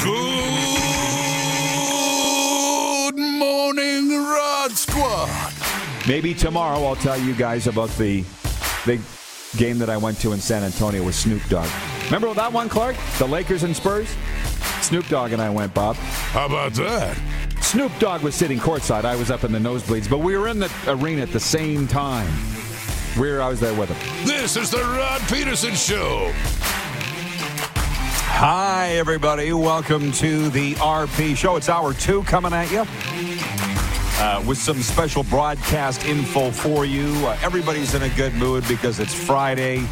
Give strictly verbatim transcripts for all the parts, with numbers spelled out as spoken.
Good morning, Rod Squad. Maybe tomorrow I'll tell you guys about the big game that I went to in San Antonio with Snoop Dogg. Remember that one, Clark? The Lakers and Spurs? Snoop Dogg and I went, Bob. How about that? Snoop Dogg was sitting courtside. I was up in the nosebleeds, but we were in the arena at the same time. We were, I was there with him. This is the Rod Peterson Show. Hi, everybody. Welcome to the R P Show. It's hour two coming at you uh, with some special broadcast info for you. Uh, everybody's in a good mood because it's Friday.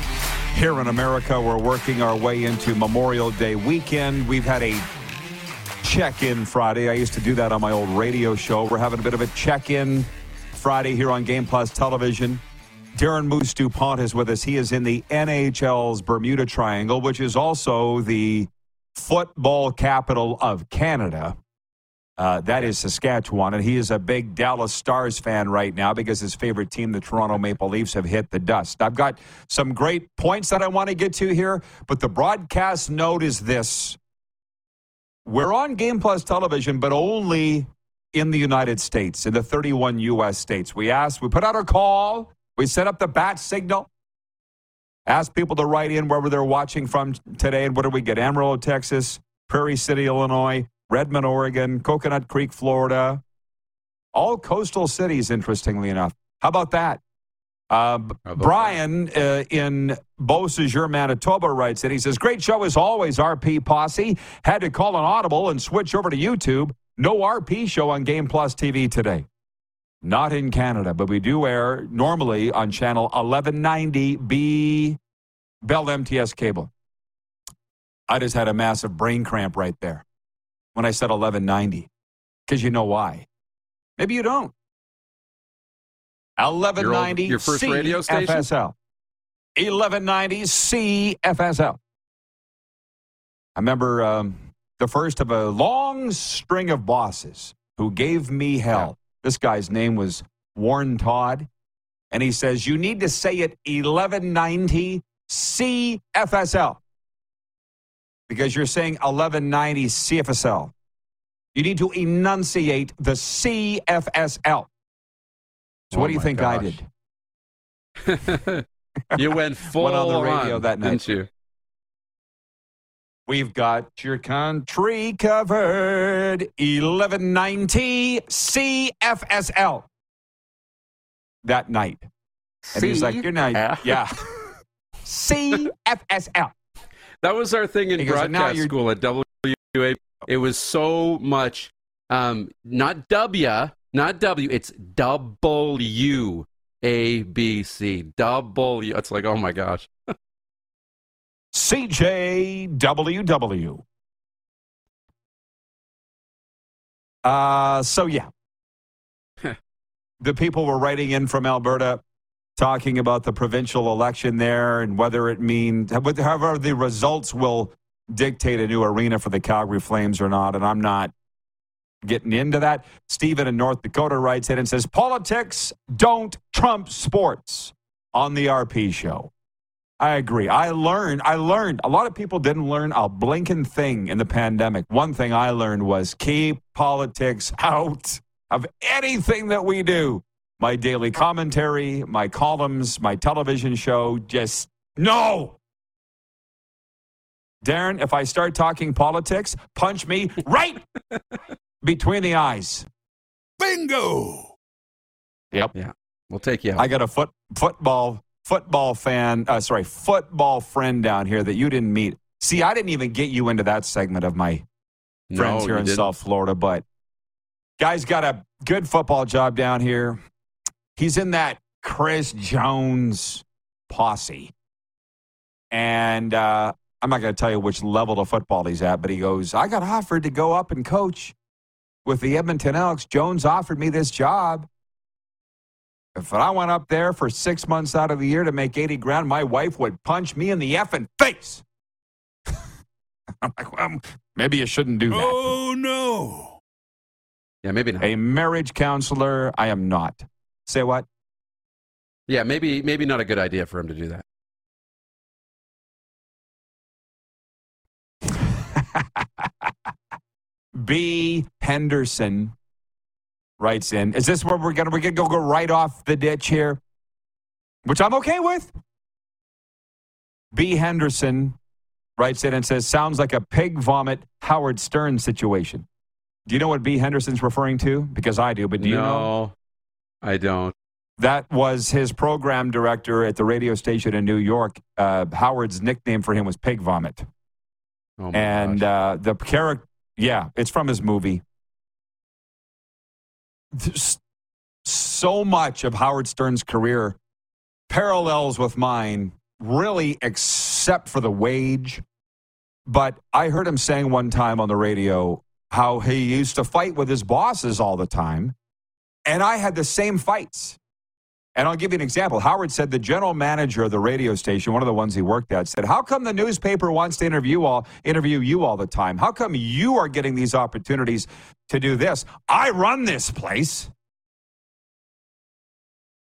Here in America, we're working our way into Memorial Day weekend. We've had a check-in Friday. I used to do that on my old radio show. We're having a bit of a check-in Friday here on Game Plus Television. Darren Moose-Dupont is with us. He is in the N H L's Bermuda Triangle, which is also the football capital of Canada. Uh, that is Saskatchewan, and he is a big Dallas Stars fan right now because his favorite team, the Toronto Maple Leafs, have hit the dust. I've got some great points that I want to get to here, but the broadcast note is this. We're on Game Plus Television, but only in the United States, in the thirty-one U S states. We asked, we put out our call. We set up the bat signal, asked people to write in wherever they're watching from today. And what did we get? Amarillo, Texas, Prairie City, Illinois, Redmond, Oregon, Coconut Creek, Florida. All coastal cities, interestingly enough. How about that? Uh, How about Brian that? Uh, in Beausejour, Manitoba writes in. He says, great show as always, R P Posse. Had to call an audible and switch over to YouTube. No R P show on Game Plus T V today. Not in Canada, but we do air normally on channel eleven ninety B Bell M T S cable. I just had a massive brain cramp right there when I said eleven ninety, because you know why. Maybe you don't. eleven ninety your old, your first C F S L. Radio station? eleven ninety C F S L. I remember um, the first of a long string of bosses who gave me hell. Yeah. This guy's name was Warren Todd, and he says, you need to say it eleven ninety C F S L because you're saying eleven ninety C F S L. You need to enunciate the C F S L. So oh what do you think gosh. I did? You went full went on the radio on, that night. Didn't you? We've got your country covered, eleven ninety C F S L that night. And C- he's like, you're not, F- yeah, C F S L. That was our thing in because broadcast school at W A B. It was so much, um, not W, not W, it's W A B C, W. It's like, oh my gosh. C J W W. Uh, so, yeah. The people were writing in from Alberta talking about the provincial election there and whether it means, however, the results will dictate a new arena for the Calgary Flames or not. And I'm not getting into that. Stephen in North Dakota writes in and says, politics don't trump sports on the R P show. I agree. I learned, I learned, a lot of people didn't learn a blinking thing in the pandemic. One thing I learned was keep politics out of anything that we do. My daily commentary, my columns, my television show, just no. Darren, if I start talking politics, punch me right between the eyes. Bingo. Yep. Yeah. We'll take you out. I got a foot football football fan, uh, sorry, football friend down here that you didn't meet. See, I didn't even get you into that segment of my friends no, here in didn't. South Florida, but guy's got a good football job down here. He's in that Chris Jones posse. And uh, I'm not going to tell you which level of football he's at, but he goes, I got offered to go up and coach with the Edmonton Elks. Jones offered me this job. If I went up there for six months out of the year to make eighty grand, my wife would punch me in the effing face. I'm like, well, maybe you shouldn't do that. Oh, no. Yeah, maybe not. A marriage counselor, I am not. Say what? Yeah, maybe maybe not a good idea for him to do that. B. Henderson writes in, is this where we're going to we're gonna go, go right off the ditch here? Which I'm okay with. B. Henderson writes in and says, sounds like a pig vomit Howard Stern situation. Do you know what B. Henderson's referring to? Because I do, but do you no, know? No, I don't. That was his program director at the radio station in New York. Uh, Howard's nickname for him was Pig Vomit. Oh my and uh, the character, yeah, it's from his movie. There's so much of Howard Stern's career parallels with mine, really, except for the wage. But I heard him saying one time on the radio how he used to fight with his bosses all the time, and I had the same fights. And I'll give you an example. Howard said the general manager of the radio station, one of the ones he worked at, said, how come the newspaper wants to interview all interview you all the time? How come you are getting these opportunities to do this? I run this place.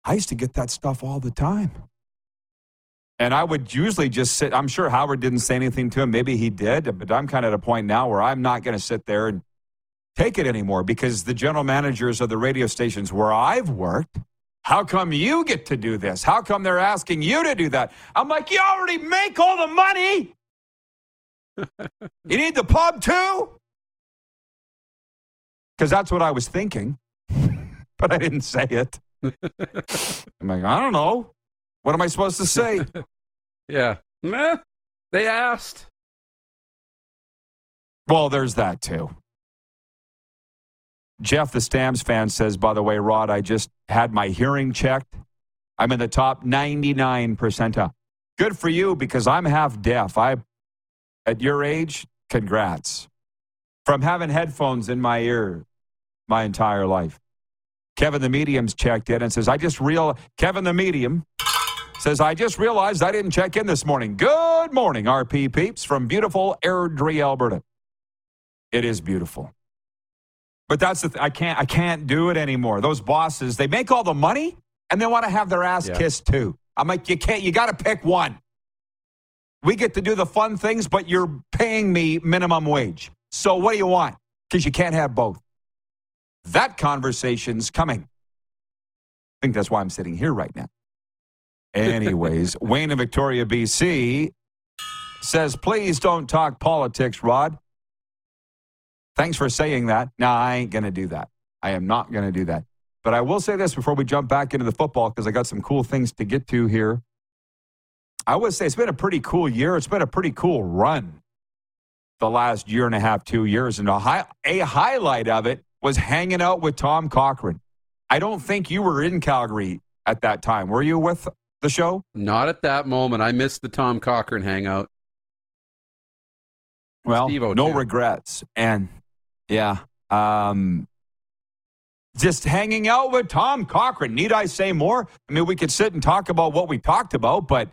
I used to get that stuff all the time. And I would usually just sit. I'm sure Howard didn't say anything to him. Maybe he did. But I'm kind of at a point now where I'm not going to sit there and take it anymore, because the general managers of the radio stations where I've worked, how come you get to do this? How come they're asking you to do that? I'm like, you already make all the money. You need the pub too? Because that's what I was thinking, but I didn't say it. I'm like, I don't know. What am I supposed to say? Yeah. Meh. They asked. Well, there's that too. Jeff the Stamps fan says, by the way, Rod, I just had my hearing checked. I'm in the top ninety-nine percentile. Good for you, because I'm half deaf. I, at your age, congrats. From having headphones in my ear my entire life. Kevin the Medium's checked in and says, I just real Kevin the Medium says, I just realized I didn't check in this morning. Good morning, R P peeps from beautiful Airdrie, Alberta. It is beautiful. But that's the th- I can't I can't do it anymore. Those bosses, they make all the money and they want to have their ass yeah. kissed too. I'm like, you can't. You got to pick one. We get to do the fun things, but you're paying me minimum wage. So what do you want? Because you can't have both. That conversation's coming. I think that's why I'm sitting here right now. Anyways, Wayne in Victoria, B C says, please don't talk politics, Rod. Thanks for saying that. No, I ain't going to do that. I am not going to do that. But I will say this before we jump back into the football, because I got some cool things to get to here. I would say it's been a pretty cool year. It's been a pretty cool run the last year and a half, two years. And a, hi- a highlight of it was hanging out with Tom Cochrane. I don't think you were in Calgary at that time. Were you with the show? Not at that moment. I missed the Tom Cochrane hangout. Well, Steve-O no too. Regrets. And... Yeah. Um, just hanging out with Tom Cochrane. Need I say more? I mean, we could sit and talk about what we talked about, but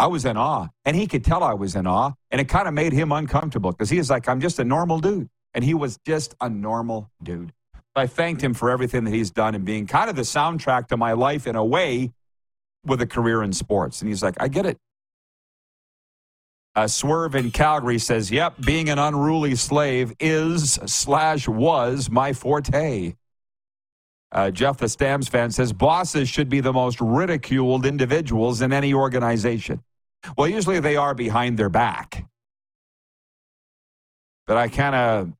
I was in awe, and he could tell I was in awe, and it kind of made him uncomfortable because he was like, I'm just a normal dude, and he was just a normal dude. I thanked him for everything that he's done and being kind of the soundtrack to my life in a way with a career in sports. And he's like, I get it. A Swerve in Calgary says, yep, being an unruly slave is slash was my forte. Uh, Jeff the Stamps fan says, bosses should be the most ridiculed individuals in any organization. Well, usually they are behind their back. But I kind of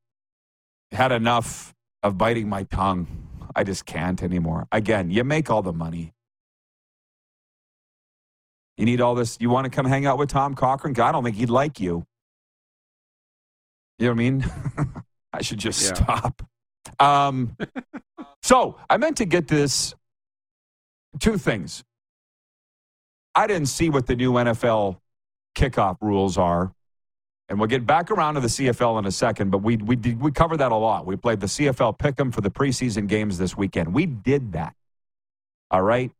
had enough of biting my tongue. I just can't anymore. Again, you make all the money. You need all this. You want to come hang out with Tom Cochrane? I don't think he'd like you. You know what I mean? I should just yeah. stop. Um, so I meant to get this. Two things. I didn't see what the new N F L kickoff rules are. And we'll get back around to the C F L in a second, but we we did, we covered that a lot. We played the C F L pick'em for the preseason games this weekend. We did that. All right?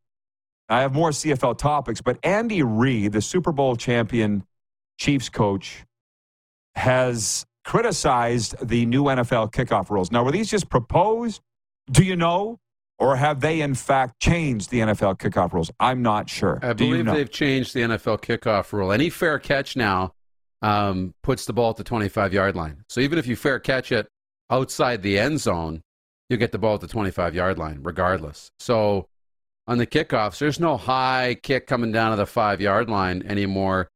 I have more C F L topics, but Andy Reid, the Super Bowl champion Chiefs coach, has criticized the new N F L kickoff rules. Now, were these just proposed? Do you know? Or have they, in fact, changed the N F L kickoff rules? I'm not sure. I believe you know? They've changed the N F L kickoff rule. Any fair catch now Um, puts the ball at the twenty-five-yard line. So even if you fair catch it outside the end zone, you get the ball at the twenty-five-yard line regardless. So on the kickoffs, there's no high kick coming down to the five-yard line anymore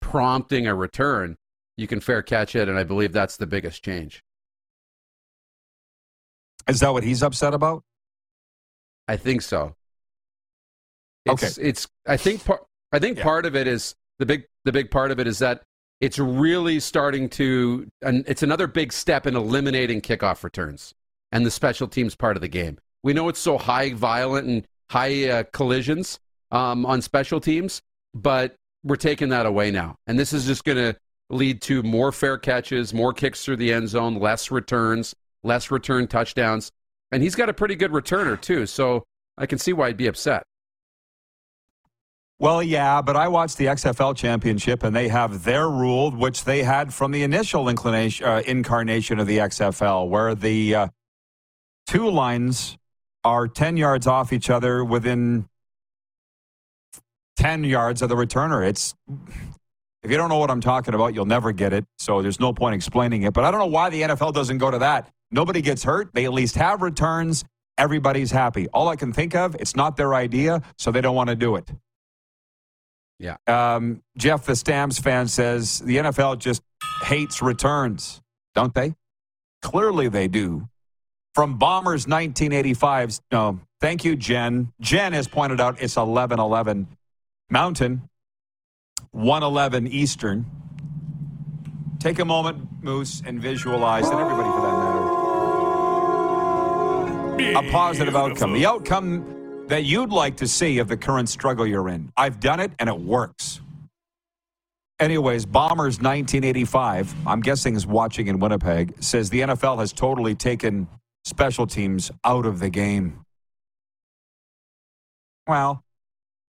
prompting a return. You can fair catch it, and I believe that's the biggest change. Is that what he's upset about? I think so. It's, okay. It's, I think, par- I think yeah. part of it is, the big, the big part of it is that it's really starting to, and it's another big step in eliminating kickoff returns and the special teams part of the game. We know it's so high violent and high uh, collisions um, on special teams, but we're taking that away now. And this is just going to lead to more fair catches, more kicks through the end zone, less returns, less return touchdowns. And he's got a pretty good returner too, so I can see why he'd be upset. Well, yeah, but I watched the X F L championship, and they have their rule, which they had from the initial inclination, uh, incarnation of the X F L, where the uh, two lines are ten yards off each other within ten yards of the returner. It's, if you don't know what I'm talking about, you'll never get it, so there's no point explaining it. But I don't know why the N F L doesn't go to that. Nobody gets hurt. They at least have returns. Everybody's happy. All I can think of, it's not their idea, so they don't want to do it. Yeah. Um, Jeff the Stamps fan says the N F L just hates returns, don't they? Clearly they do. From Bombers nineteen eighty-five, no, thank you, Jen. Jen has pointed out it's eleven eleven Mountain, one eleven Eastern. Take a moment, Moose, and visualize, and everybody for that matter, a positive outcome. The outcome that you'd like to see of the current struggle you're in. I've done it, and it works. Anyways, Bombers nineteen eighty-five, I'm guessing is watching in Winnipeg, says the N F L has totally taken special teams out of the game. Well,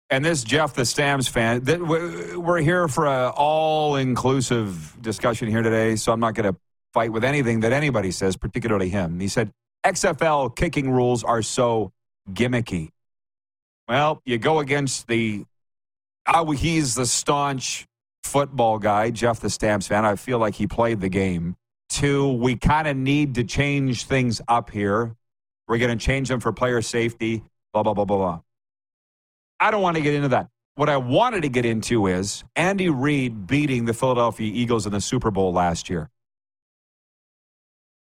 and this Jeff the Stamps fan, we're here for an all-inclusive discussion here today, so I'm not going to fight with anything that anybody says, particularly him. He said, X F L kicking rules are so gimmicky. Well, you go against the, oh, he's the staunch football guy, Jeff the Stamps fan. I feel like he played the game. Two, we kind of need to change things up here. We're going to change them for player safety, blah, blah, blah, blah, blah. I don't want to get into that. What I wanted to get into is Andy Reid beating the Philadelphia Eagles in the Super Bowl last year.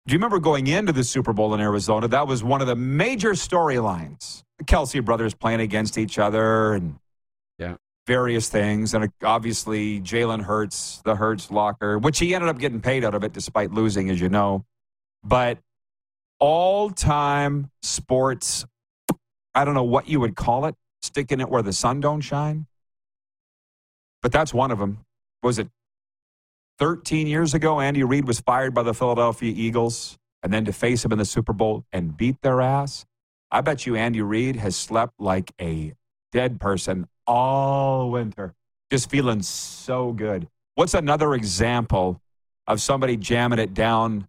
Do you remember going into the Super Bowl in Arizona? That was one of the major storylines. The Kelsey brothers playing against each other and yeah, various things. And obviously Jalen Hurts, the Hurts locker, which he ended up getting paid out of it despite losing, as you know. But all-time sports, I don't know what you would call it, sticking it where the sun don't shine. But that's one of them. Was it thirteen years ago, Andy Reid was fired by the Philadelphia Eagles, and then to face him in the Super Bowl and beat their ass? I bet you Andy Reid has slept like a dead person all winter. Just feeling so good. What's another example of somebody jamming it down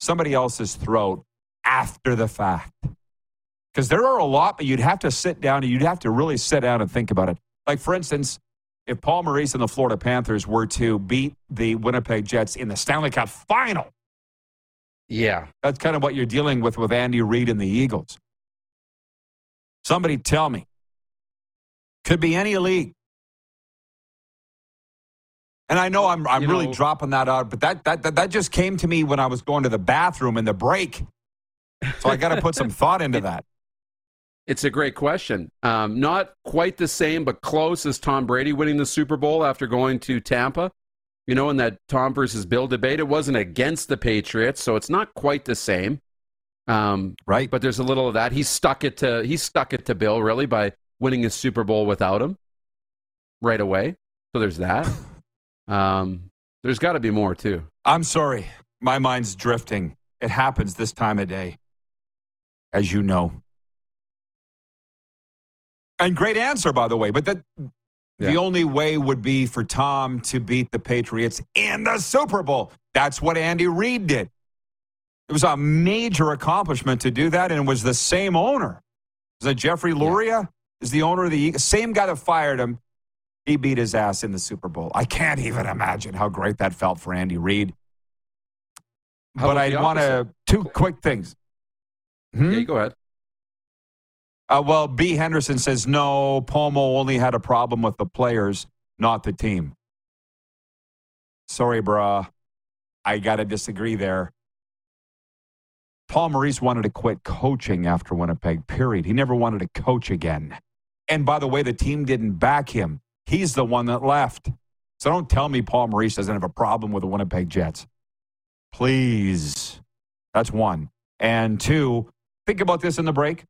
somebody else's throat after the fact? Because there are a lot, but you'd have to sit down and you'd have to really sit down and think about it. Like, for instance, if Paul Maurice and the Florida Panthers were to beat the Winnipeg Jets in the Stanley Cup final. Yeah. That's kind of what you're dealing with with Andy Reid and the Eagles. Somebody tell me. Could be any league. And I know I'm I'm you really know, dropping that out, but that, that that that just came to me when I was going to the bathroom in the break. So I got to put some thought into that. It's a great question. Um, not quite the same, but close as Tom Brady winning the Super Bowl after going to Tampa. You know, in that Tom versus Bill debate, it wasn't against the Patriots, so it's not quite the same. Um, right. But there's a little of that. He stuck it to he stuck it to Bill, really, by winning his Super Bowl without him right away. So there's that. Um, there's got to be more, too. I'm sorry. My mind's drifting. It happens this time of day, as you know. And great answer, by the way. But that yeah. the only way would be for Tom to beat the Patriots in the Super Bowl. That's what Andy Reid did. It was a major accomplishment to do that, and it was the same owner. Is that Jeffrey Luria? Yeah. Is the owner of the Eagles? Same guy that fired him. He beat his ass in the Super Bowl. I can't even imagine how great that felt for Andy Reid. How but I want to two quick things. Hmm? Yeah, you go ahead. Uh, well, B. Henderson says, no, Pomo only had a problem with the players, not the team. Sorry, brah. I got to disagree there. Paul Maurice wanted to quit coaching after Winnipeg, period. He never wanted to coach again. And by the way, the team didn't back him. He's the one that left. So don't tell me Paul Maurice doesn't have a problem with the Winnipeg Jets. Please. That's one. And two, think about this in the break.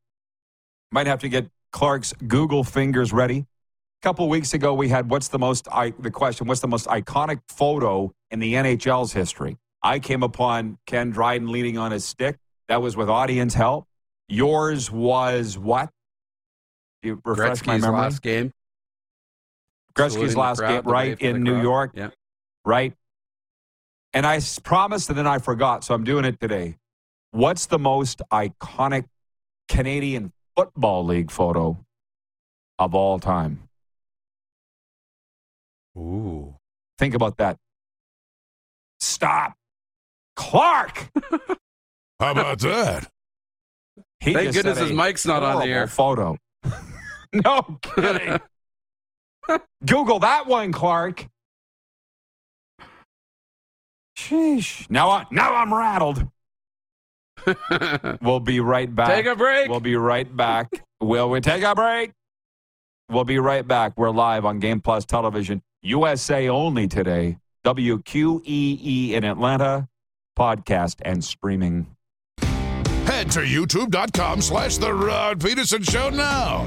Might have to get Clark's Google fingers ready. A couple weeks ago, we had what's the most I, the question, what's the most iconic photo in the N H L's history? I came upon Ken Dryden leaning on his stick. That was with audience help. Yours was what? You refresh Gretzky's my memory. Last game. Gretzky's last game, right, in New York. Yeah. Right? And I promised and then I forgot, so I'm doing it today. What's the most iconic Canadian Football League photo of all time? Ooh. Think about that. Stop. Clark! How about that? He Thank goodness his mic's not on the air. Photo. No kidding. Google that one, Clark. Sheesh. Now, I, now I'm rattled. We'll be right back. Take a break. We'll be right back. Will we take a break? We'll be right back. We're live on Game Plus Television, U S A only today. W Q E E in Atlanta, podcast and streaming. Head to youtube.com slash The Rod Peterson Show now.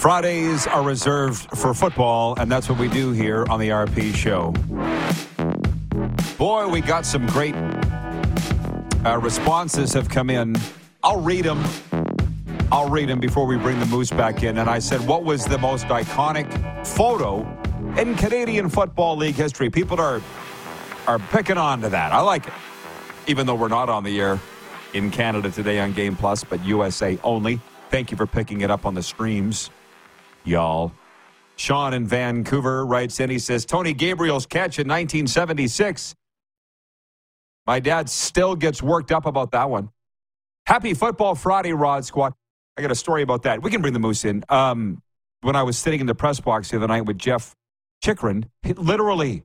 Fridays are reserved for football, and that's what we do here on the R P Show. Boy, we got some great uh, responses have come in. I'll read them. I'll read them before we bring the Moose back in. And I said, what was the most iconic photo in Canadian Football League history? People are are picking on to that. I like it, even though we're not on the air in Canada today on Game Plus, but U S A only. Thank you for picking it up on the streams, y'all. Sean in Vancouver writes in, he says, Tony Gabriel's catch in nineteen seventy-six. My dad still gets worked up about that one. Happy Football Friday, Rod Squad. I got a story about that. We can bring the Moose in. Um, when I was sitting in the press box the other night with Jeff Chickren, it literally,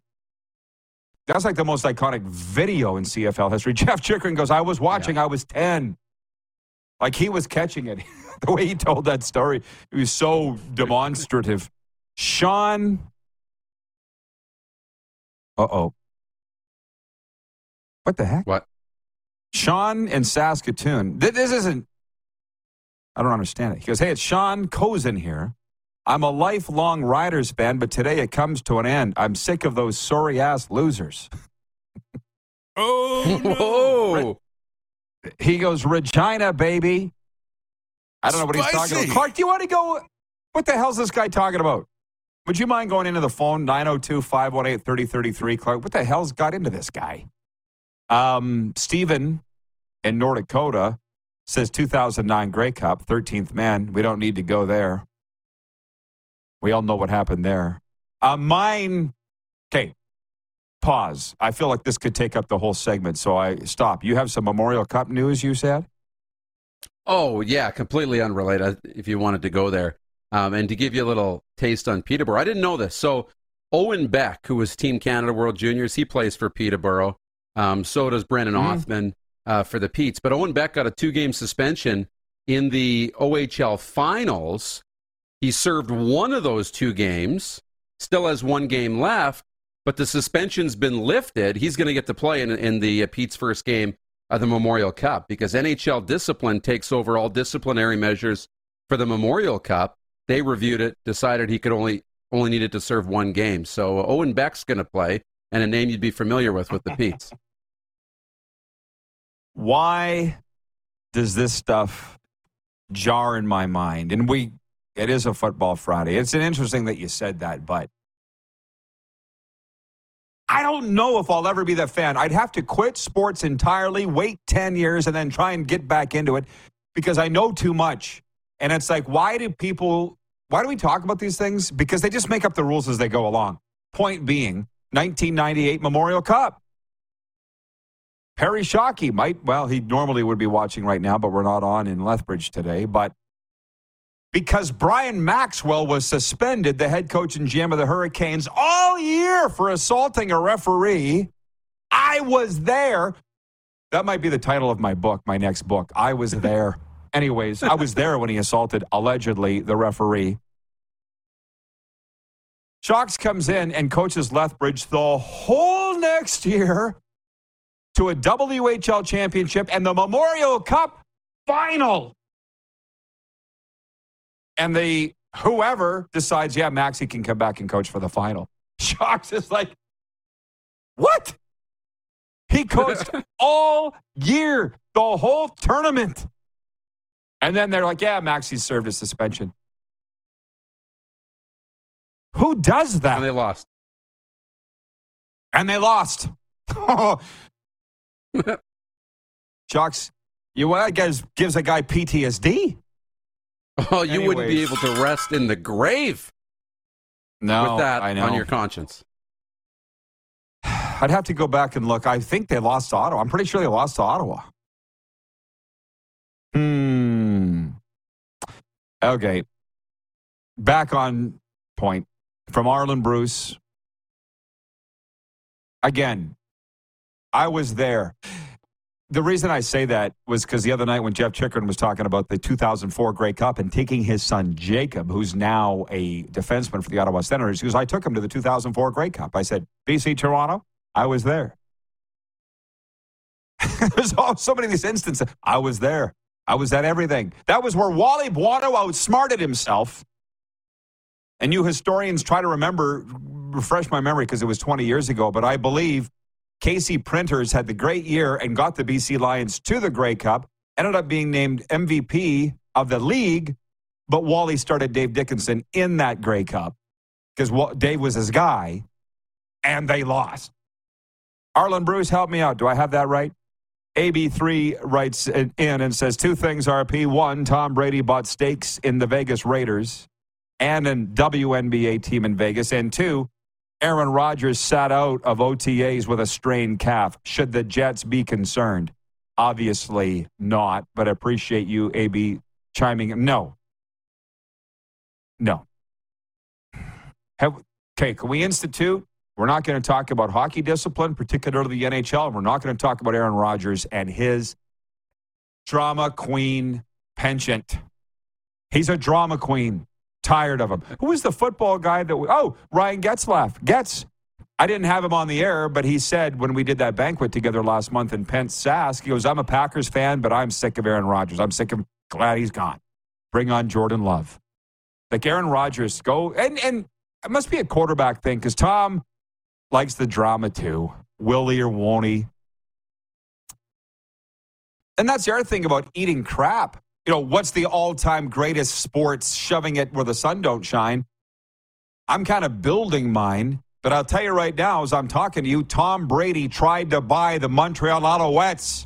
that's like the most iconic video in C F L history. Jeff Chickren goes, I was watching, yeah. I was ten. Like, he was catching it. The way he told that story, it was so demonstrative. Sean. Uh-oh. What the heck? What? Sean in Saskatoon. This isn't... I don't understand it. He goes, hey, it's Sean Cozen here. I'm a lifelong Riders fan, but today it comes to an end. I'm sick of those sorry-ass losers. Oh, no. Whoa. He goes, Regina, baby. I don't know what Spicy. He's talking about. Clark, do you want to go? What the hell's this guy talking about? Would you mind going into the phone, nine oh two, five one eight, three oh three three? Clark, what the hell's got into this guy? Um, Stephen in North Dakota says two thousand nine Grey Cup, thirteenth man. We don't need to go there. We all know what happened there. Uh, mine, okay, pause. I feel like this could take up the whole segment, so I stop. You have some Memorial Cup news, you said? Oh, yeah, completely unrelated if you wanted to go there. Um, and to give you a little taste on Peterborough, I didn't know this. So Owen Beck, who was Team Canada World Juniors, he plays for Peterborough. Um, so does Brennan mm-hmm. Othman uh, for the Petes. But Owen Beck got a two-game suspension in the O H L Finals. He served one of those two games, still has one game left, but the suspension's been lifted. He's going to get to play in, in the uh, Pete's first game of the Memorial Cup because N H L discipline takes over all disciplinary measures for the Memorial Cup. They reviewed it, decided he could only only needed to serve one game. So uh, Owen Beck's going to play, and a name you'd be familiar with with the Petes. Why does this stuff jar in my mind? And we... It is a football Friday. It's an interesting that you said that, but I don't know if I'll ever be that fan. I'd have to quit sports entirely, wait ten years, and then try and get back into it because I know too much. And it's like, why do people, why do we talk about these things? Because they just make up the rules as they go along. Point being, nineteen ninety-eight Memorial Cup. Perry Shockey might, well, he normally would be watching right now, but we're not on in Lethbridge today, but because Brian Maxwell was suspended, the head coach and G M of the Hurricanes, all year for assaulting a referee. I was there. That might be the title of my book, my next book. I was there. Anyways, I was there when he assaulted, allegedly, the referee. Shocks comes in and coaches Lethbridge the whole next year to a W H L championship and the Memorial Cup final. And the whoever decides, yeah, Maxie can come back and coach for the final. Shocks is like, what? He coached all year, the whole tournament. And then they're like, yeah, Maxie served his suspension. Who does that? And they lost. And they lost. Shocks, you know, that guy gives a guy P T S D. Oh, you Anyways. Wouldn't be able to rest in the grave. No, with that I know. On your conscience. I'd have to go back and look. I think they lost to Ottawa. I'm pretty sure they lost to Ottawa. Hmm. Okay. Back on point from Arlen Bruce. Again, I was there. The reason I say that was because the other night when Jeff Chickren was talking about the two thousand four Grey Cup and taking his son Jacob, who's now a defenseman for the Ottawa Senators, he goes, I took him to the two thousand four Grey Cup. I said, B C Toronto, I was there. There's so many of these instances. I was there. I was at everything. That was where Wally Buono outsmarted himself. And you historians try to remember, refresh my memory because it was twenty years ago, but I believe Casey Printers had the great year and got the B C Lions to the Grey Cup, ended up being named M V P of the league, but Wally started Dave Dickinson in that Grey Cup because Dave was his guy, and they lost. Arlen Bruce, help me out. Do I have that right? A B three writes in and says, two things, R P. One, Tom Brady bought stakes in the Vegas Raiders and a W N B A team in Vegas, and two, Aaron Rodgers sat out of O T As with a strained calf. Should the Jets be concerned? Obviously not, but I appreciate you, A B, chiming in. No. No. Have, okay, can we institute? We're not going to talk about hockey discipline, particularly the N H L. We're not going to talk about Aaron Rodgers and his drama queen penchant. He's a drama queen. Tired of him. Who is the football guy that we... Oh, Ryan Getzlaff. Getz. I didn't have him on the air, but he said when we did that banquet together last month in Pence, Sask, he goes, I'm a Packers fan, but I'm sick of Aaron Rodgers. I'm sick of... Glad he's gone. Bring on Jordan Love. Like Aaron Rodgers, go. And, and it must be a quarterback thing because Tom likes the drama too. Will he or won't he? And that's the other thing about eating crap. You know, what's the all-time greatest sports, shoving it where the sun don't shine? I'm kind of building mine. But I'll tell you right now, as I'm talking to you, Tom Brady tried to buy the Montreal Alouettes.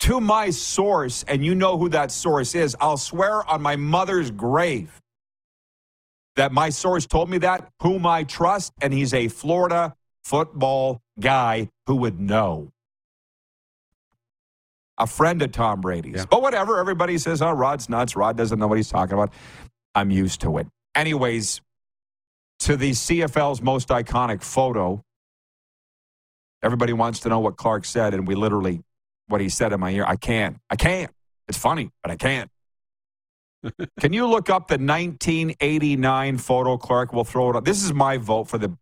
To my source, and you know who that source is, I'll swear on my mother's grave that my source told me that, whom I trust, and he's a Florida football guy who would know. A friend of Tom Brady's. Yeah. But whatever, everybody says, oh, Rod's nuts. Rod doesn't know what he's talking about. I'm used to it. Anyways, to the C F L's most iconic photo. Everybody wants to know what Clark said, and we literally, what he said in my ear. I can't. I can't. It's funny, but I can't. Can you look up the nineteen eighty-nine photo, Clark? We'll throw it up. This is my vote for the,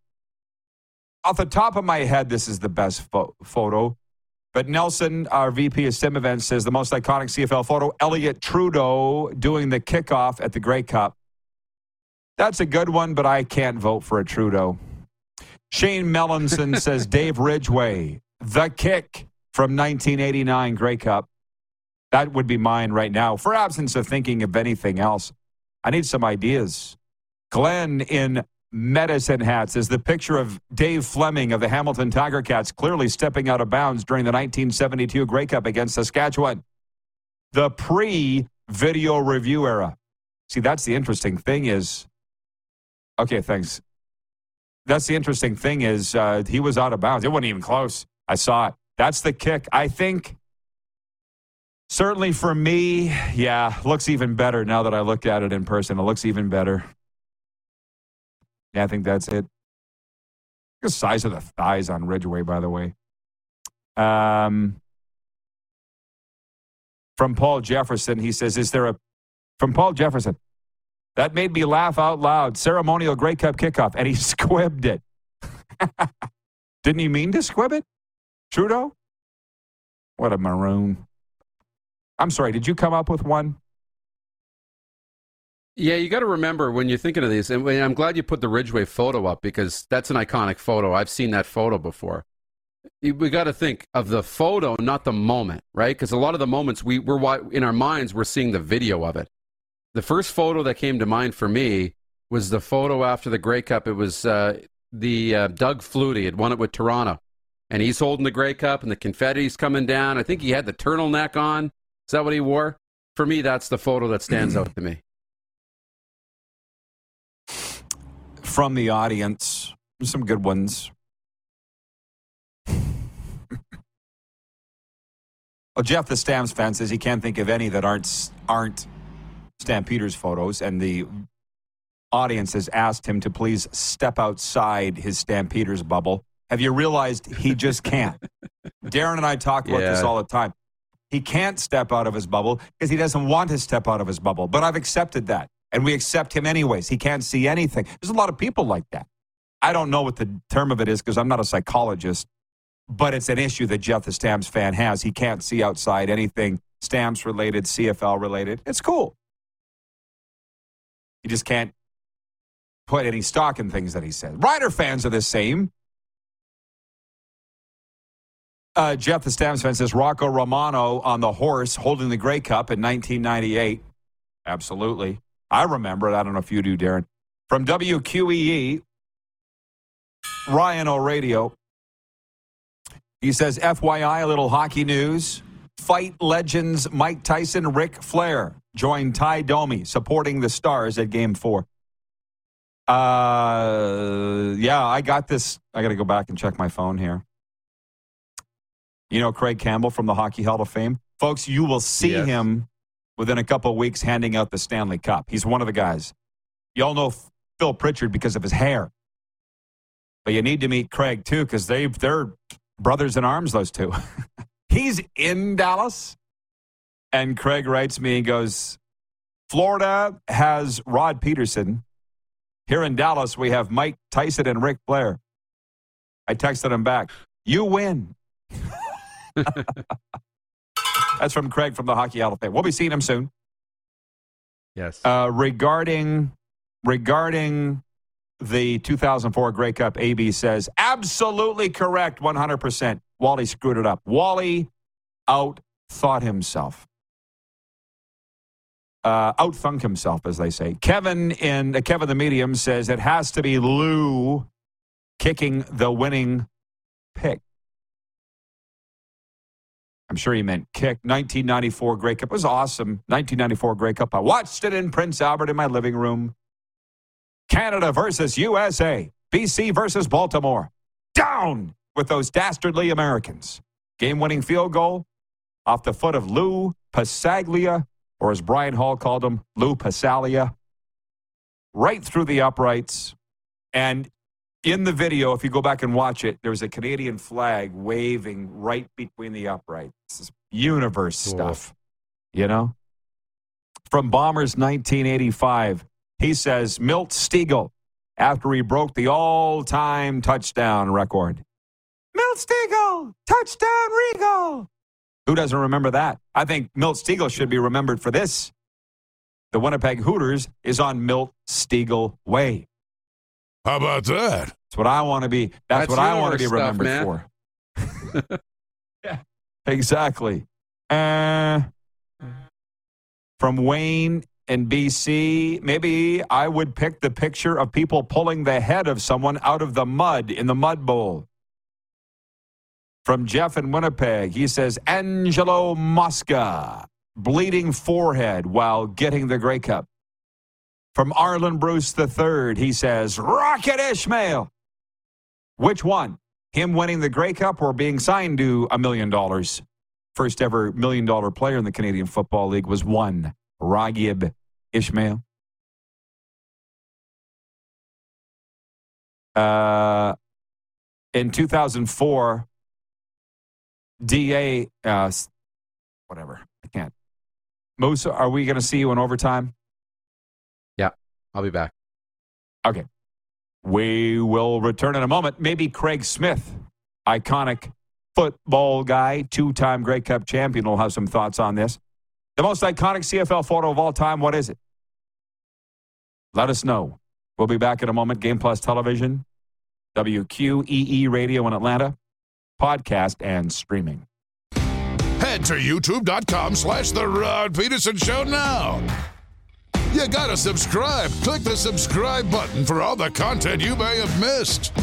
off the top of my head, this is the best fo- photo. But Nelson, our V P of Sim Events, says the most iconic C F L photo, Elliot Trudeau doing the kickoff at the Grey Cup. That's a good one, but I can't vote for a Trudeau. Shane Melanson says Dave Ridgway, the kick from nineteen eighty-nine Grey Cup. That would be mine right now. For absence of thinking of anything else, I need some ideas. Glenn in Medicine Hat says the picture of Dave Fleming of the Hamilton Tiger Cats clearly stepping out of bounds during the nineteen seventy-two Grey Cup against Saskatchewan. The pre-video review era. See, that's the interesting thing is... Okay, thanks. That's the interesting thing is uh, he was out of bounds. It wasn't even close. I saw it. That's the kick. I think certainly for me, yeah, looks even better now that I looked at it in person. It looks even better. Yeah, I think that's it. The size of the thighs on Ridgeway, by the way. Um, from Paul Jefferson, he says, is there a... From Paul Jefferson... That made me laugh out loud. Ceremonial Grey Cup kickoff. And he squibbed it. Didn't he mean to squib it? Trudeau? What a maroon. I'm sorry, did you come up with one? Yeah, you got to remember when you're thinking of these, and I'm glad you put the Ridgeway photo up because that's an iconic photo. I've seen that photo before. We got to think of the photo, not the moment, right? Because a lot of the moments, we, we're in our minds, we're seeing the video of it. The first photo that came to mind for me was the photo after the Grey Cup. It was uh, the uh, Doug Flutie had won it with Toronto. And he's holding the Grey Cup, and the confetti's coming down. I think he had the turtleneck on. Is that what he wore? For me, that's the photo that stands out to me. From the audience, some good ones. Well, Jeff the Stamps fan says he can't think of any that aren't aren't. Stampeders photos, and the audience has asked him to please step outside his Stampeders bubble. Have you realized he just can't? Darren and I talk about yeah. this all the time. He can't step out of his bubble because he doesn't want to step out of his bubble, but I've accepted that, and we accept him anyways. He can't see anything. There's a lot of people like that. I don't know what the term of it is because I'm not a psychologist, but it's an issue that Jeff the Stamps fan has. He can't see outside anything Stamps-related, C F L-related. It's cool. You just can't put any stock in things that he said. Rider fans are the same. Uh, Jeff the Stamps fan says Rocco Romano on the horse holding the Grey Cup in nineteen ninety-eight. Absolutely. I remember it. I don't know if you do, Darren. From W Q E E, Ryan O'Radio. He says, F Y I, a little hockey news. Fight legends Mike Tyson, Ric Flair joined Ty Domi supporting the Stars at Game Four. Uh, yeah, I got this. I got to go back and check my phone here. You know Craig Campbell from the Hockey Hall of Fame, folks. You will see yes. him within a couple of weeks handing out the Stanley Cup. He's one of the guys. Y'all know Phil Pritchard because of his hair, but you need to meet Craig too because they they're brothers in arms. Those two. He's in Dallas, and Craig writes me and goes, Florida has Rod Peterson. Here in Dallas, we have Mike Tyson and Ric Flair. I texted him back, you win. That's from Craig from the Hockey Hall of Fame. We'll be seeing him soon. Yes. Uh, regarding regarding the two thousand four Grey Cup, A B says, absolutely correct, one hundred percent. Wally screwed it up. Wally out-thought himself. Uh, out-thunk himself, as they say. Kevin in uh, Kevin the Medium says it has to be Lou kicking the winning pick. I'm sure he meant kick. nineteen ninety-four Grey Cup. It was awesome. nineteen ninety-four Grey Cup. I watched it in Prince Albert in my living room. Canada versus U S A. B C versus Baltimore. Down with those dastardly Americans. Game-winning field goal off the foot of Lou Passaglia, or as Brian Hall called him, Lou Passaglia, right through the uprights. And in the video, if you go back and watch it, there's a Canadian flag waving right between the uprights. This is universe cool stuff, you know? From Bombers nineteen eighty-five, he says, Milt Stiegel, after he broke the all-time touchdown record. Milt Stiegel, touchdown regal. Who doesn't remember that? I think Milt Stiegel should be remembered for this. The Winnipeg Hooters is on Milt Stiegel way. How about that? That's what I want to be. That's, that's what I want to be remembered stuff, for. Yeah, exactly. Uh, from Wayne in B C, maybe I would pick the picture of people pulling the head of someone out of the mud in the mud bowl. From Jeff in Winnipeg, he says, Angelo Mosca, bleeding forehead while getting the Grey Cup. From Arlen Bruce the third, he says, Rocket Ishmael. Which one? Him winning the Grey Cup or being signed to a million dollars? First ever million-dollar player in the Canadian Football League was one, Ragib Ishmael. Uh, in two thousand four... D A, uh, whatever. I can't. Moose, are we going to see you in overtime? Yeah, I'll be back. Okay. We will return in a moment. Maybe Craig Smith, iconic football guy, two-time Grey Cup champion, will have some thoughts on this. The most iconic C F L photo of all time, what is it? Let us know. We'll be back in a moment. Game Plus Television, W Q E E Radio in Atlanta. Podcast and streaming. Head to youtube.com slash the Rod Peterson Show now. You gotta subscribe. Click the subscribe button for all the content you may have missed.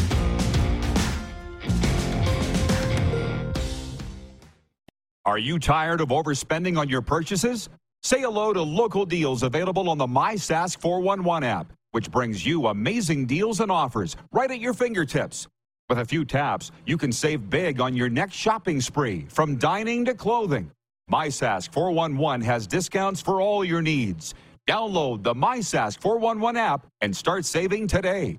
Are you tired of overspending on your purchases? Say hello to local deals available on the My Sask four one one app, which brings you amazing deals and offers right at your fingertips. With a few taps, you can save big on your next shopping spree, from dining to clothing. MySask four one one has discounts for all your needs. Download the MySask four one one app and start saving today.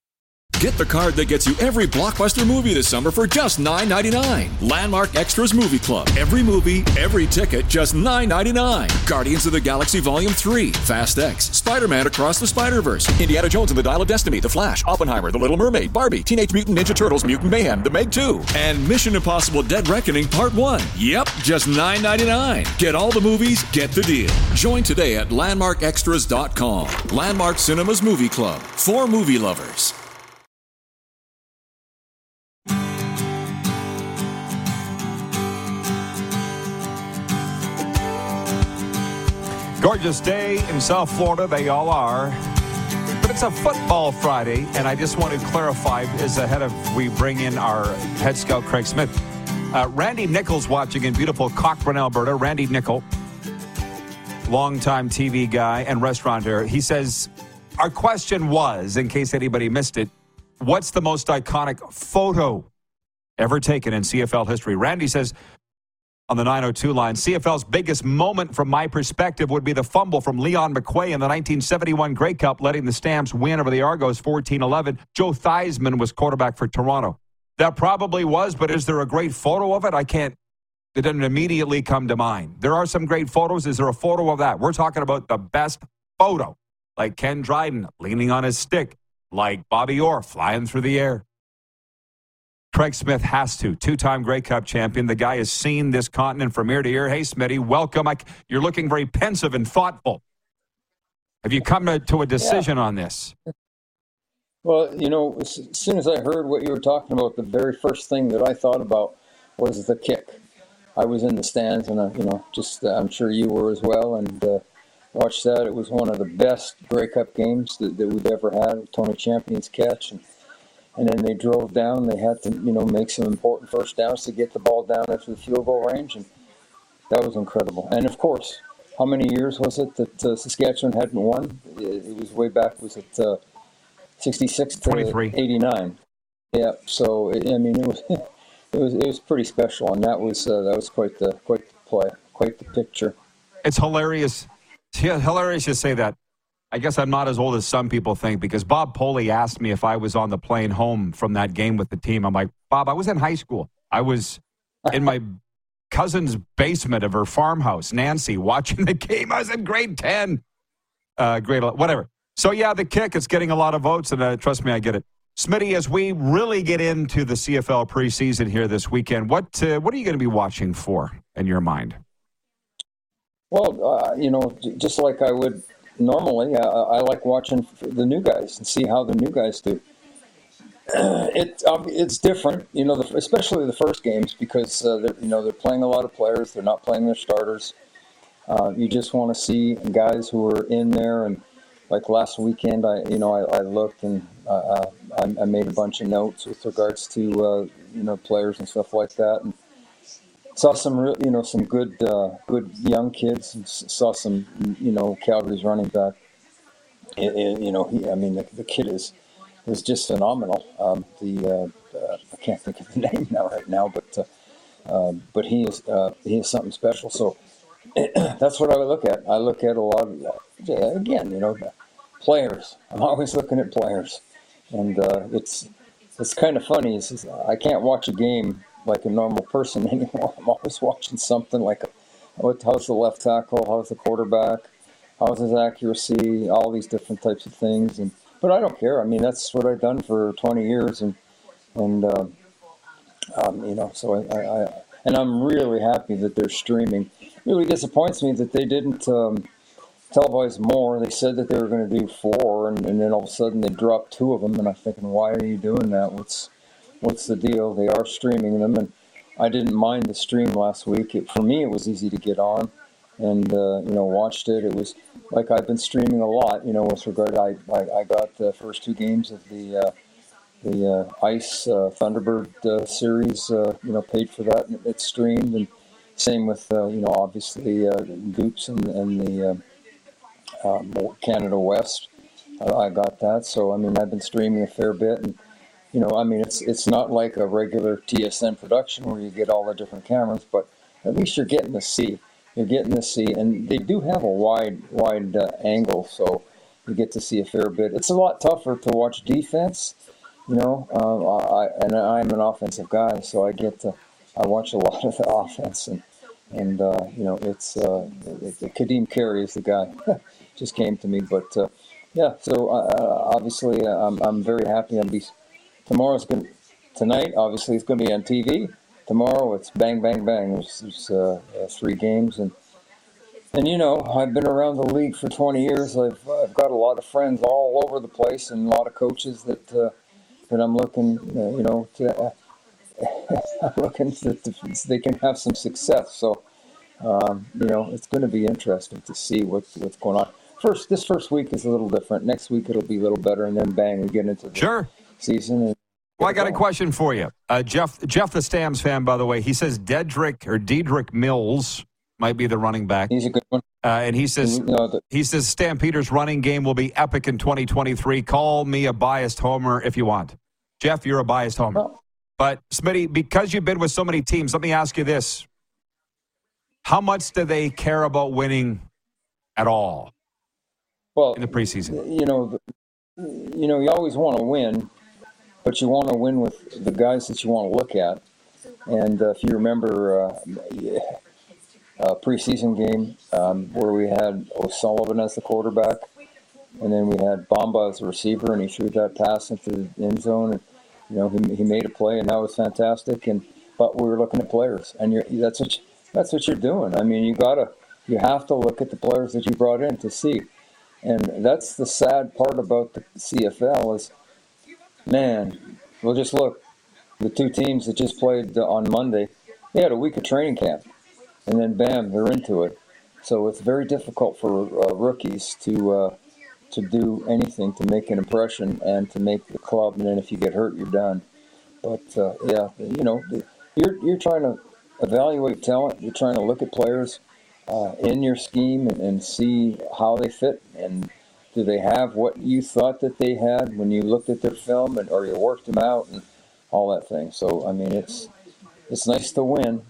Get the card that gets you every blockbuster movie this summer for just nine ninety-nine. Landmark Extras Movie Club. Every movie, every ticket, just nine ninety-nine. Guardians of the Galaxy Volume three, Fast X, Spider-Man Across the Spider-Verse, Indiana Jones and the Dial of Destiny, The Flash, Oppenheimer, The Little Mermaid, Barbie, Teenage Mutant Ninja Turtles, Mutant Mayhem, The Meg two, and Mission Impossible Dead Reckoning Part one. Yep, just nine ninety-nine. Get all the movies, get the deal. Join today at landmark extras dot com. Landmark Cinemas Movie Club. For movie lovers. Gorgeous day in South Florida, they all are. But it's a football Friday, and I just want to clarify as ahead of we bring in our head scout, Craig Smith. Uh, Randy Nichols watching in beautiful Cochrane, Alberta. Randy Nichol, longtime T V guy and restaurateur. He says, our question was, in case anybody missed it, what's the most iconic photo ever taken in C F L history? Randy says, on the nine oh two line, C F L's biggest moment from my perspective would be the fumble from Leon McQuay in the nineteen seventy-one Grey Cup, letting the Stamps win over the Argos fourteen eleven. Joe Theismann was quarterback for Toronto. That probably was, but is there a great photo of it? I can't. It doesn't immediately come to mind. There are some great photos. Is there a photo of that? We're talking about the best photo, like Ken Dryden leaning on his stick, like Bobby Orr flying through the air. Craig Smith has to. Two-time Grey Cup champion. The guy has seen this continent from ear to ear. Hey, Smitty, welcome. I, you're looking very pensive and thoughtful. Have you come to, to a decision yeah. on this? Well, you know, as soon as I heard what you were talking about, the very first thing that I thought about was the kick. I was in the stands, and, I, you know, just uh, I'm sure you were as well, and uh, watched that. It was one of the best Grey Cup games that, that we've ever had. Tony Champion's catch, and And then they drove down. They had to, you know, make some important first downs to get the ball down after the field goal range, and that was incredible. And of course, how many years was it that uh, Saskatchewan hadn't won? It, it was way back. Was it uh, sixty-six to eighty-nine? Yeah. So it, I mean, it was it was it was pretty special, and that was uh, that was quite the quite the play, quite the picture. It's hilarious. Yeah, hilarious you say that. I guess I'm not as old as some people think, because Bob Poley asked me if I was on the plane home from that game with the team. I'm like, Bob, I was in high school. I was in my cousin's basement of her farmhouse, Nancy, watching the game. I was in grade ten, uh, grade eleven, whatever. So, yeah, the kick, it's getting a lot of votes, and uh, trust me, I get it. Smitty, as we really get into the C F L preseason here this weekend, what uh, what are you going to be watching for in your mind? Well, uh, you know, just like I would – normally, I, I like watching the new guys and see how the new guys do. It um, it's different, you know, the, especially the first games, because uh, you know they're playing a lot of players. They're not playing their starters. Uh, you just want to see guys who are in there. And like last weekend, I you know I, I looked and uh, I, I made a bunch of notes with regards to uh, you know players and stuff like that. And saw some, you know, some good, uh, good young kids. And saw some, you know, Calgary's running back. It, it, you know, he, I mean, the, the kid is was just phenomenal. Um, the uh, uh, I can't think of the name now right now, but uh, uh, but he is uh, he is something special. So that's what I would look at. I look at a lot of, again, you know, players. I'm always looking at players, and uh, it's it's kind of funny. It's just, I can't watch a game like a normal person anymore. I'm always watching something like, how's the left tackle, how's the quarterback, how's his accuracy, all these different types of things. And but I don't care. I mean, that's what I've done for twenty years, and and uh, um, you know, so I, I, I and I'm really happy that they're streaming. It really disappoints me that they didn't um, televise more. They said that they were going to do four, and, and then all of a sudden they dropped two of them. And I'm thinking, why are you doing that? What's What's the deal? They are streaming them, and I didn't mind the stream last week. It, for me, it was easy to get on, and uh, you know, watched it. It was like I've been streaming a lot, you know, with regard. I I, I got the first two games of the uh, the uh, Ice uh, Thunderbird uh, series, uh, you know, paid for that, and it's streamed. And same with uh, you know, obviously uh, Goops and and the uh, um, Canada West. Uh, I got that, so I mean, I've been streaming a fair bit. And you know, I mean, it's it's not like a regular T S N production where you get all the different cameras, but at least you're getting to see. You're getting to see, and they do have a wide, wide uh, angle, so you get to see a fair bit. It's a lot tougher to watch defense. You know, um, I and I'm an offensive guy, so I get to, I watch a lot of the offense, and and uh, you know, it's uh, it, it, Kadeem Carey is the guy, just came to me, but uh, yeah. So uh, obviously, I'm I'm very happy. I'll be tomorrow's gonna tonight. Obviously, it's gonna be on T V. Tomorrow it's bang, bang, bang. It's, it's uh, three games, and and you know, I've been around the league for twenty years. I've I've got a lot of friends all over the place, and a lot of coaches that. Uh, That I'm looking, uh, you know, to, uh, looking to, to, so they can have some success. So, um, you know, it's going to be interesting to see what, what's going on. First, this first week is a little different. Next week it'll be a little better, and then bang, we get into the sure. season. And well, I got going. a question for you, uh, Jeff. Jeff the Stamps fan, by the way, he says Dedrick or Dedrick Mills might be the running back. He's a good one. Uh, and he says, you know, the, he says Stampeder's running game will be epic in twenty twenty-three. Call me a biased homer if you want. Jeff, you're a biased homer. But, Smitty, because you've been with so many teams, let me ask you this. How much do they care about winning at all well, in the preseason? You know, you know, you always want to win, but you want to win with the guys that you want to look at. And uh, if you remember uh, a preseason game um, where we had O'Sullivan as the quarterback, and then we had Bamba as a receiver, and he threw that pass into the end zone, and you know he he made a play, and that was fantastic. And but we were looking at players, and you're, that's what you, that's what you're doing. I mean, you gotta you have to look at the players that you brought in to see, and that's the sad part about the C F L is, man, we'll just look. The two teams that just played on Monday, they had a week of training camp, and then bam, they're into it. So it's very difficult for uh, rookies to. Uh, to do anything to make an impression and to make the club, and then if you get hurt, you're done. But uh, yeah, you know, you're you're trying to evaluate talent. You're trying to look at players uh, in your scheme and, and see how they fit, and do they have what you thought that they had when you looked at their film, and or you worked them out and all that thing. So I mean, it's it's nice to win,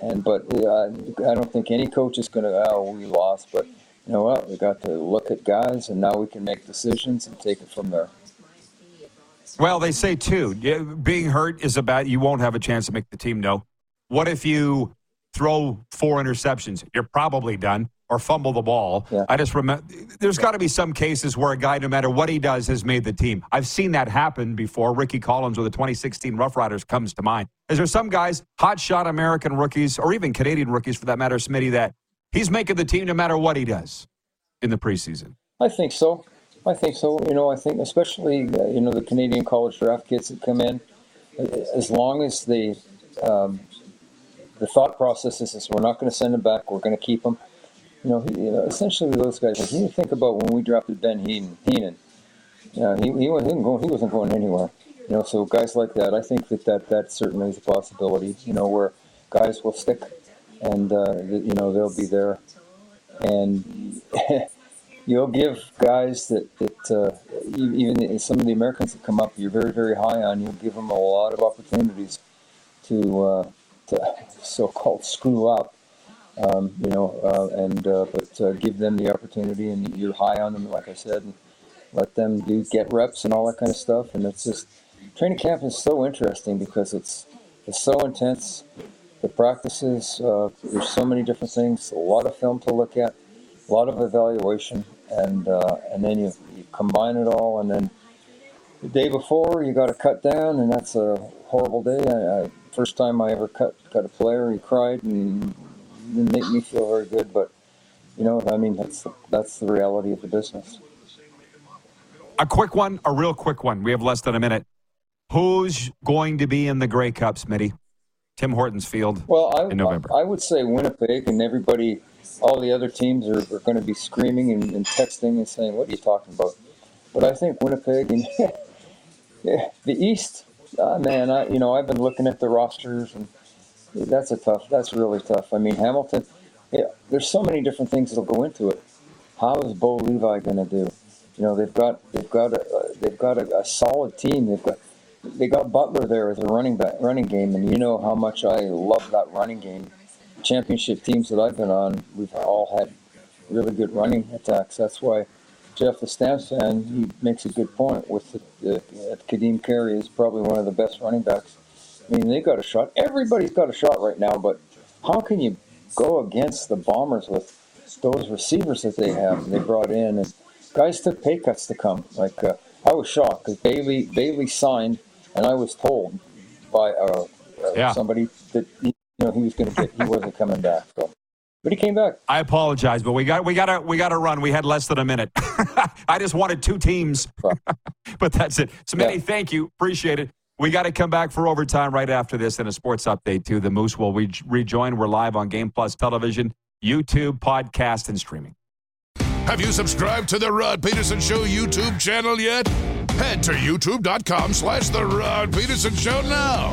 and but uh, I don't think any coach is going to oh we lost, but. You know what? We got to look at guys, and now we can make decisions and take it from there. Well, they say, too, being hurt is about you won't have a chance to make the team, no. What if you throw four interceptions? You're probably done, or fumble the ball. Yeah. I just remember there's got to be some cases where a guy, no matter what he does, has made the team. I've seen that happen before. Ricky Collins with the twenty sixteen Rough Riders comes to mind. Is there some guys, hotshot American rookies, or even Canadian rookies for that matter, Smitty, that he's making the team no matter what he does in the preseason? I think so. I think so. You know, I think especially, uh, you know, the Canadian college draft kids that come in, as long as the um, the thought process is, is we're not going to send them back, we're going to keep them. You know, he, you know, essentially those guys, like, you think about when we drafted Ben Heenan. Heenan uh, he, he, wasn't going, he wasn't going anywhere. You know, so guys like that, I think that that, that certainly is a possibility, you know, where guys will stick. And, uh, you know, they'll be there. And you'll give guys that, that uh, even some of the Americans that come up, you're very, very high on, you'll give them a lot of opportunities to, uh, to so-called screw up, um, you know, uh, and uh, but uh, give them the opportunity, and you're high on them, like I said, and let them do get reps and all that kind of stuff. And it's just training camp is so interesting because it's it's so intense. The practices, uh, there's so many different things, a lot of film to look at, a lot of evaluation, and uh, and then you, you combine it all, and then the day before you got to cut down, and that's a horrible day. I, I, first time I ever cut cut a player, he cried, and it didn't make me feel very good, but you know, I mean, that's that's the reality of the business. A quick one, a real quick one. We have less than a minute. Who's going to be in the Grey Cup, Smitty? Tim Hortons Field well, I, in November. I, I would say Winnipeg, and everybody, all the other teams are, are going to be screaming and, and texting and saying, what are you talking about? But I think Winnipeg and yeah, the East, uh, man, I, you know, I've been looking at the rosters, and that's a tough, that's really tough. I mean, Hamilton, yeah, there's so many different things that'll go into it. How is Bo Levi going to do? You know, they've got, they've got, a, they've got a, a solid team. They've got, They got Butler there as a running back, running game, and you know how much I love that running game. Championship teams that I've been on, we've all had really good running attacks. That's why Jeff the Stamps fan, he makes a good point with the, the, uh, Kadeem Carey is probably one of the best running backs. I mean, they got a shot. Everybody's got a shot right now, but how can you go against the Bombers with those receivers that they have? They brought in and guys took pay cuts to come. Like uh, I was shocked because Bailey Bailey signed, and I was told by uh, uh, yeah. somebody that you know he was going to get he wasn't coming back. So. But he came back. I apologize, but we got we got to we got to run. We had less than a minute. I just wanted two teams, but that's it. So, Manny, yeah. thank you, appreciate it. We got to come back for overtime right after this and a sports update too. The Moose will re- rejoin. We're live on Game Plus Television, YouTube, podcast, and streaming. Have you subscribed to the Rod Peterson Show YouTube channel yet? Head to youtube.com slash the Rod Peterson Show now.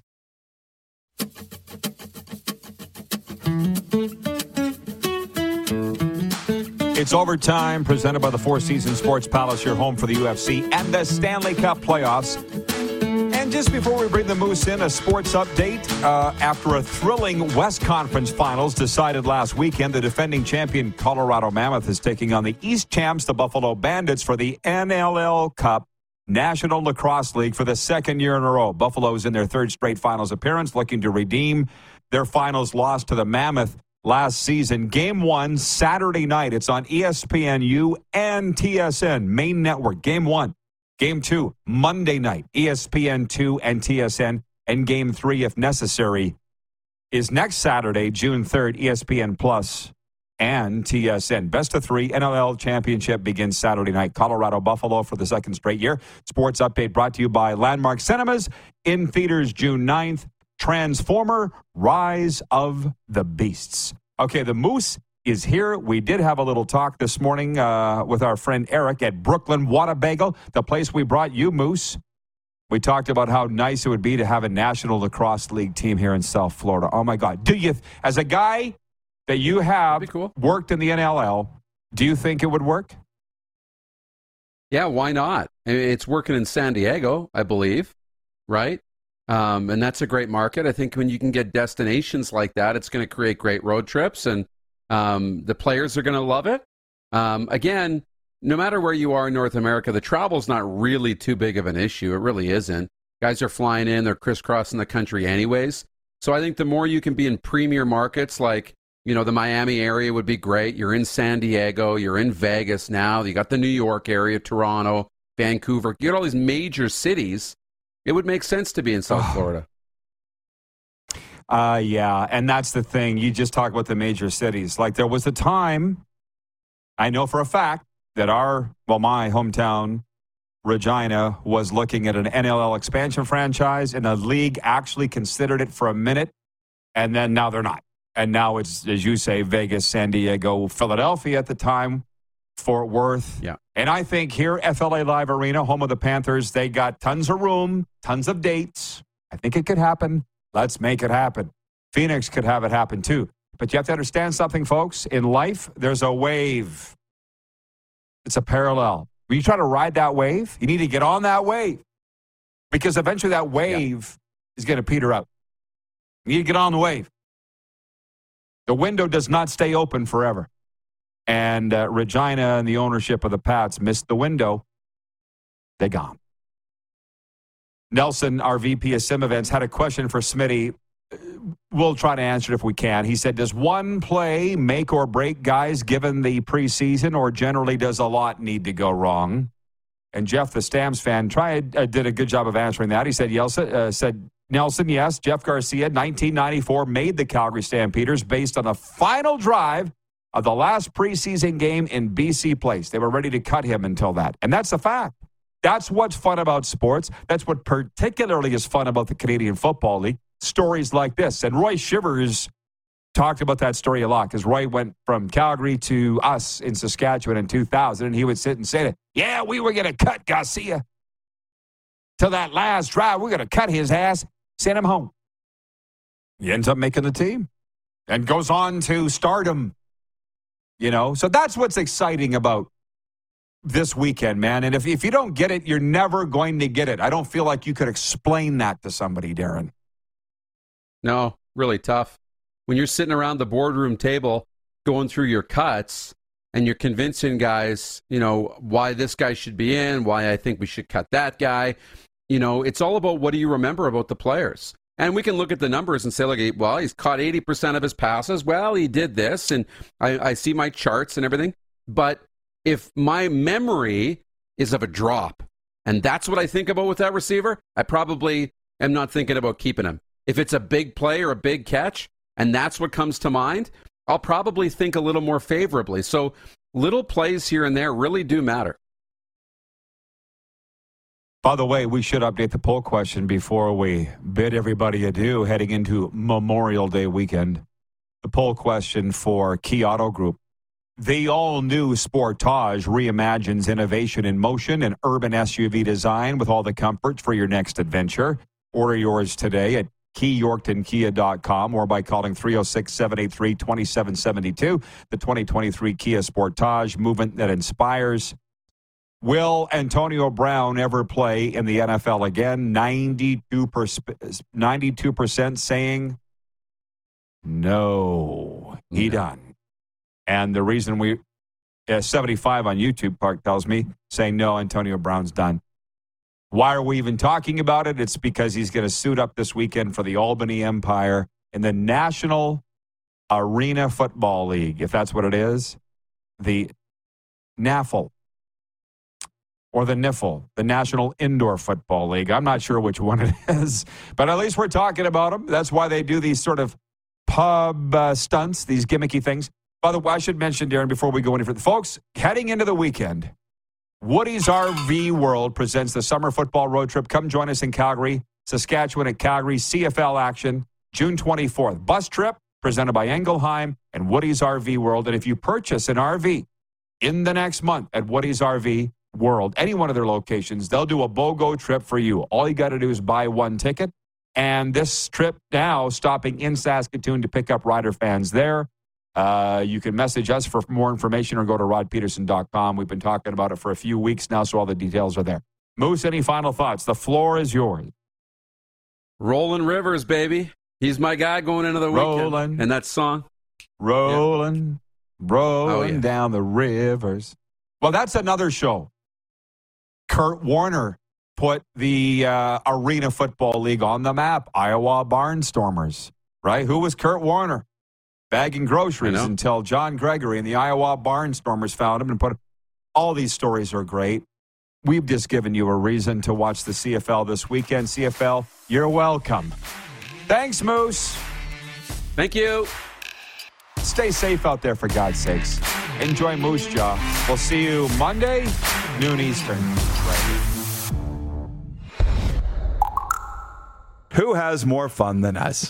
It's overtime, presented by the Four Seasons Sports Palace, your home for the U F C and the Stanley Cup playoffs. And just before we bring the Moose in, a sports update. Uh, after a thrilling West Conference Finals decided last weekend, the defending champion Colorado Mammoth is taking on the East champs, the Buffalo Bandits, for the N L L Cup. National Lacrosse League for the second year in a row. Buffalo's in their third straight finals appearance, looking to redeem their finals loss to the Mammoth last season. Game one, Saturday night. It's on E S P N U and T S N, main network. Game one. Game two, Monday night, E S P N two and T S N. And game three, if necessary, is next Saturday, June third, E S P N Plus and T S N. Best of three, N L L Championship begins Saturday night. Colorado Buffalo for the second straight year. Sports update brought to you by Landmark Cinemas. In theaters June ninth, Transformer, Rise of the Beasts. Okay, the Moose is here. We did have a little talk this morning uh, with our friend Eric at Brooklyn Whatabago, the place we brought you, Moose. We talked about how nice it would be to have a National Lacrosse League team here in South Florida. Oh, my God. Do you, as a guy... that you have cool. worked in the N L L, do you think it would work? Yeah, why not? I mean, it's working in San Diego, I believe, right? Um, and that's a great market. I think when you can get destinations like that, it's going to create great road trips, and um, the players are going to love it. Um, again, no matter where you are in North America, the travel's not really too big of an issue. It really isn't. Guys are flying in. They're crisscrossing the country anyways. So I think the more you can be in premier markets like, you know, the Miami area would be great. You're in San Diego. You're in Vegas now. You got the New York area, Toronto, Vancouver. You got all these major cities. It would make sense to be in South oh. Florida. Uh, yeah, and that's the thing. You just talk about the major cities. Like, there was a time, I know for a fact, that our, well, my hometown, Regina, was looking at an N L L expansion franchise, and the league actually considered it for a minute, and then now they're not. And now it's, as you say, Vegas, San Diego, Philadelphia at the time, Fort Worth. Yeah. And I think here, F L A Live Arena, home of the Panthers, they got tons of room, tons of dates. I think it could happen. Let's make it happen. Phoenix could have it happen too. But you have to understand something, folks. In life, there's a wave. It's a parallel. When you try to ride that wave, you need to get on that wave. Because eventually that wave yeah. is going to peter out. You need to get on the wave. The window does not stay open forever. And uh, Regina and the ownership of the Pats missed the window. They're gone. Nelson, our V P of Sim Events, had a question for Smitty. We'll try to answer it if we can. He said, does one play make or break guys given the preseason, or generally does a lot need to go wrong? And Jeff, the Stamps fan, tried, uh, did a good job of answering that. He said, Yelson, uh, said, Nelson, yes. Jeff Garcia, nineteen ninety-four, made the Calgary Stampeders based on the final drive of the last preseason game in B C Place. They were ready to cut him until that. And that's a fact. That's what's fun about sports. That's what particularly is fun about the Canadian Football League. stories like this. And Roy Shivers talked about that story a lot because Roy went from Calgary to us in Saskatchewan in two thousand, and he would sit and say that, yeah, we were going to cut Garcia to that last drive. We're going to cut his ass, send him home. He ends up making the team and goes on to stardom, you know. So that's what's exciting about this weekend, man. And if, if you don't get it, you're never going to get it. I don't feel like you could explain that to somebody, Darren. No, really tough. When you're sitting around the boardroom table going through your cuts and you're convincing guys, you know, why this guy should be in, why I think we should cut that guy, you know, it's all about what do you remember about the players. And we can look at the numbers and say, like, well, he's caught eighty percent of his passes. Well, he did this, and I, I see my charts and everything. But if my memory is of a drop, and that's what I think about with that receiver, I probably am not thinking about keeping him. If it's a big play or a big catch, and that's what comes to mind, I'll probably think a little more favorably. So little plays here and there really do matter. By the way, we should update the poll question before we bid everybody adieu heading into Memorial Day weekend. The poll question for Key Auto Group. The all-new Sportage reimagines innovation in motion and urban S U V design with all the comforts for your next adventure. Order yours today at key yorkton kia dot com or by calling three oh six, seven eight three, two seven seven two. The twenty twenty-three Kia Sportage, movement that inspires. Will Antonio Brown ever play in the N F L again? ninety-two percent, ninety-two percent saying no, he yeah. done. And the reason we, uh, seventy-five on YouTube, Park tells me, saying no, Antonio Brown's done. Why are we even talking about it? It's because he's going to suit up this weekend for the Albany Empire in the National Arena Football League, if that's what it is, the N A F L or the N I F L, the National Indoor Football League. I'm not sure which one it is, but at least we're talking about them. That's why they do these sort of pub uh, stunts, these gimmicky things. By the way, I should mention, Darren, before we go any further, folks, heading into the weekend, Woody's R V World presents the Summer Football Road Trip. Come join us in Calgary, Saskatchewan at Calgary. C F L action, June twenty-fourth. Bus trip presented by Engelheim and Woody's R V World. And if you purchase an R V in the next month at Woody's R V World, any one of their locations, they'll do a BOGO trip for you. All you got to do is buy one ticket. And this trip now stopping in Saskatoon to pick up Rider fans there. Uh, you can message us for more information or go to rod peterson dot com. We've been talking about it for a few weeks now, so all the details are there. Moose, any final thoughts? The floor is yours. Rolling Rivers, baby. He's my guy going into the weekend. Rolling. And that song. Rolling, yeah. rolling oh, yeah. down the rivers. Well, that's another show. Kurt Warner put the uh, Arena Football League on the map. Iowa Barnstormers, right? Who was Kurt Warner? Bagging groceries until John Gregory and the Iowa Barnstormers found him and put him. All these stories are great. We've just given you a reason to watch the C F L this weekend. C F L, you're welcome. Thanks, Moose. Thank you. Stay safe out there, for God's sakes. Enjoy Moose Jaw. We'll see you Monday, noon Eastern. Right. Who has more fun than us?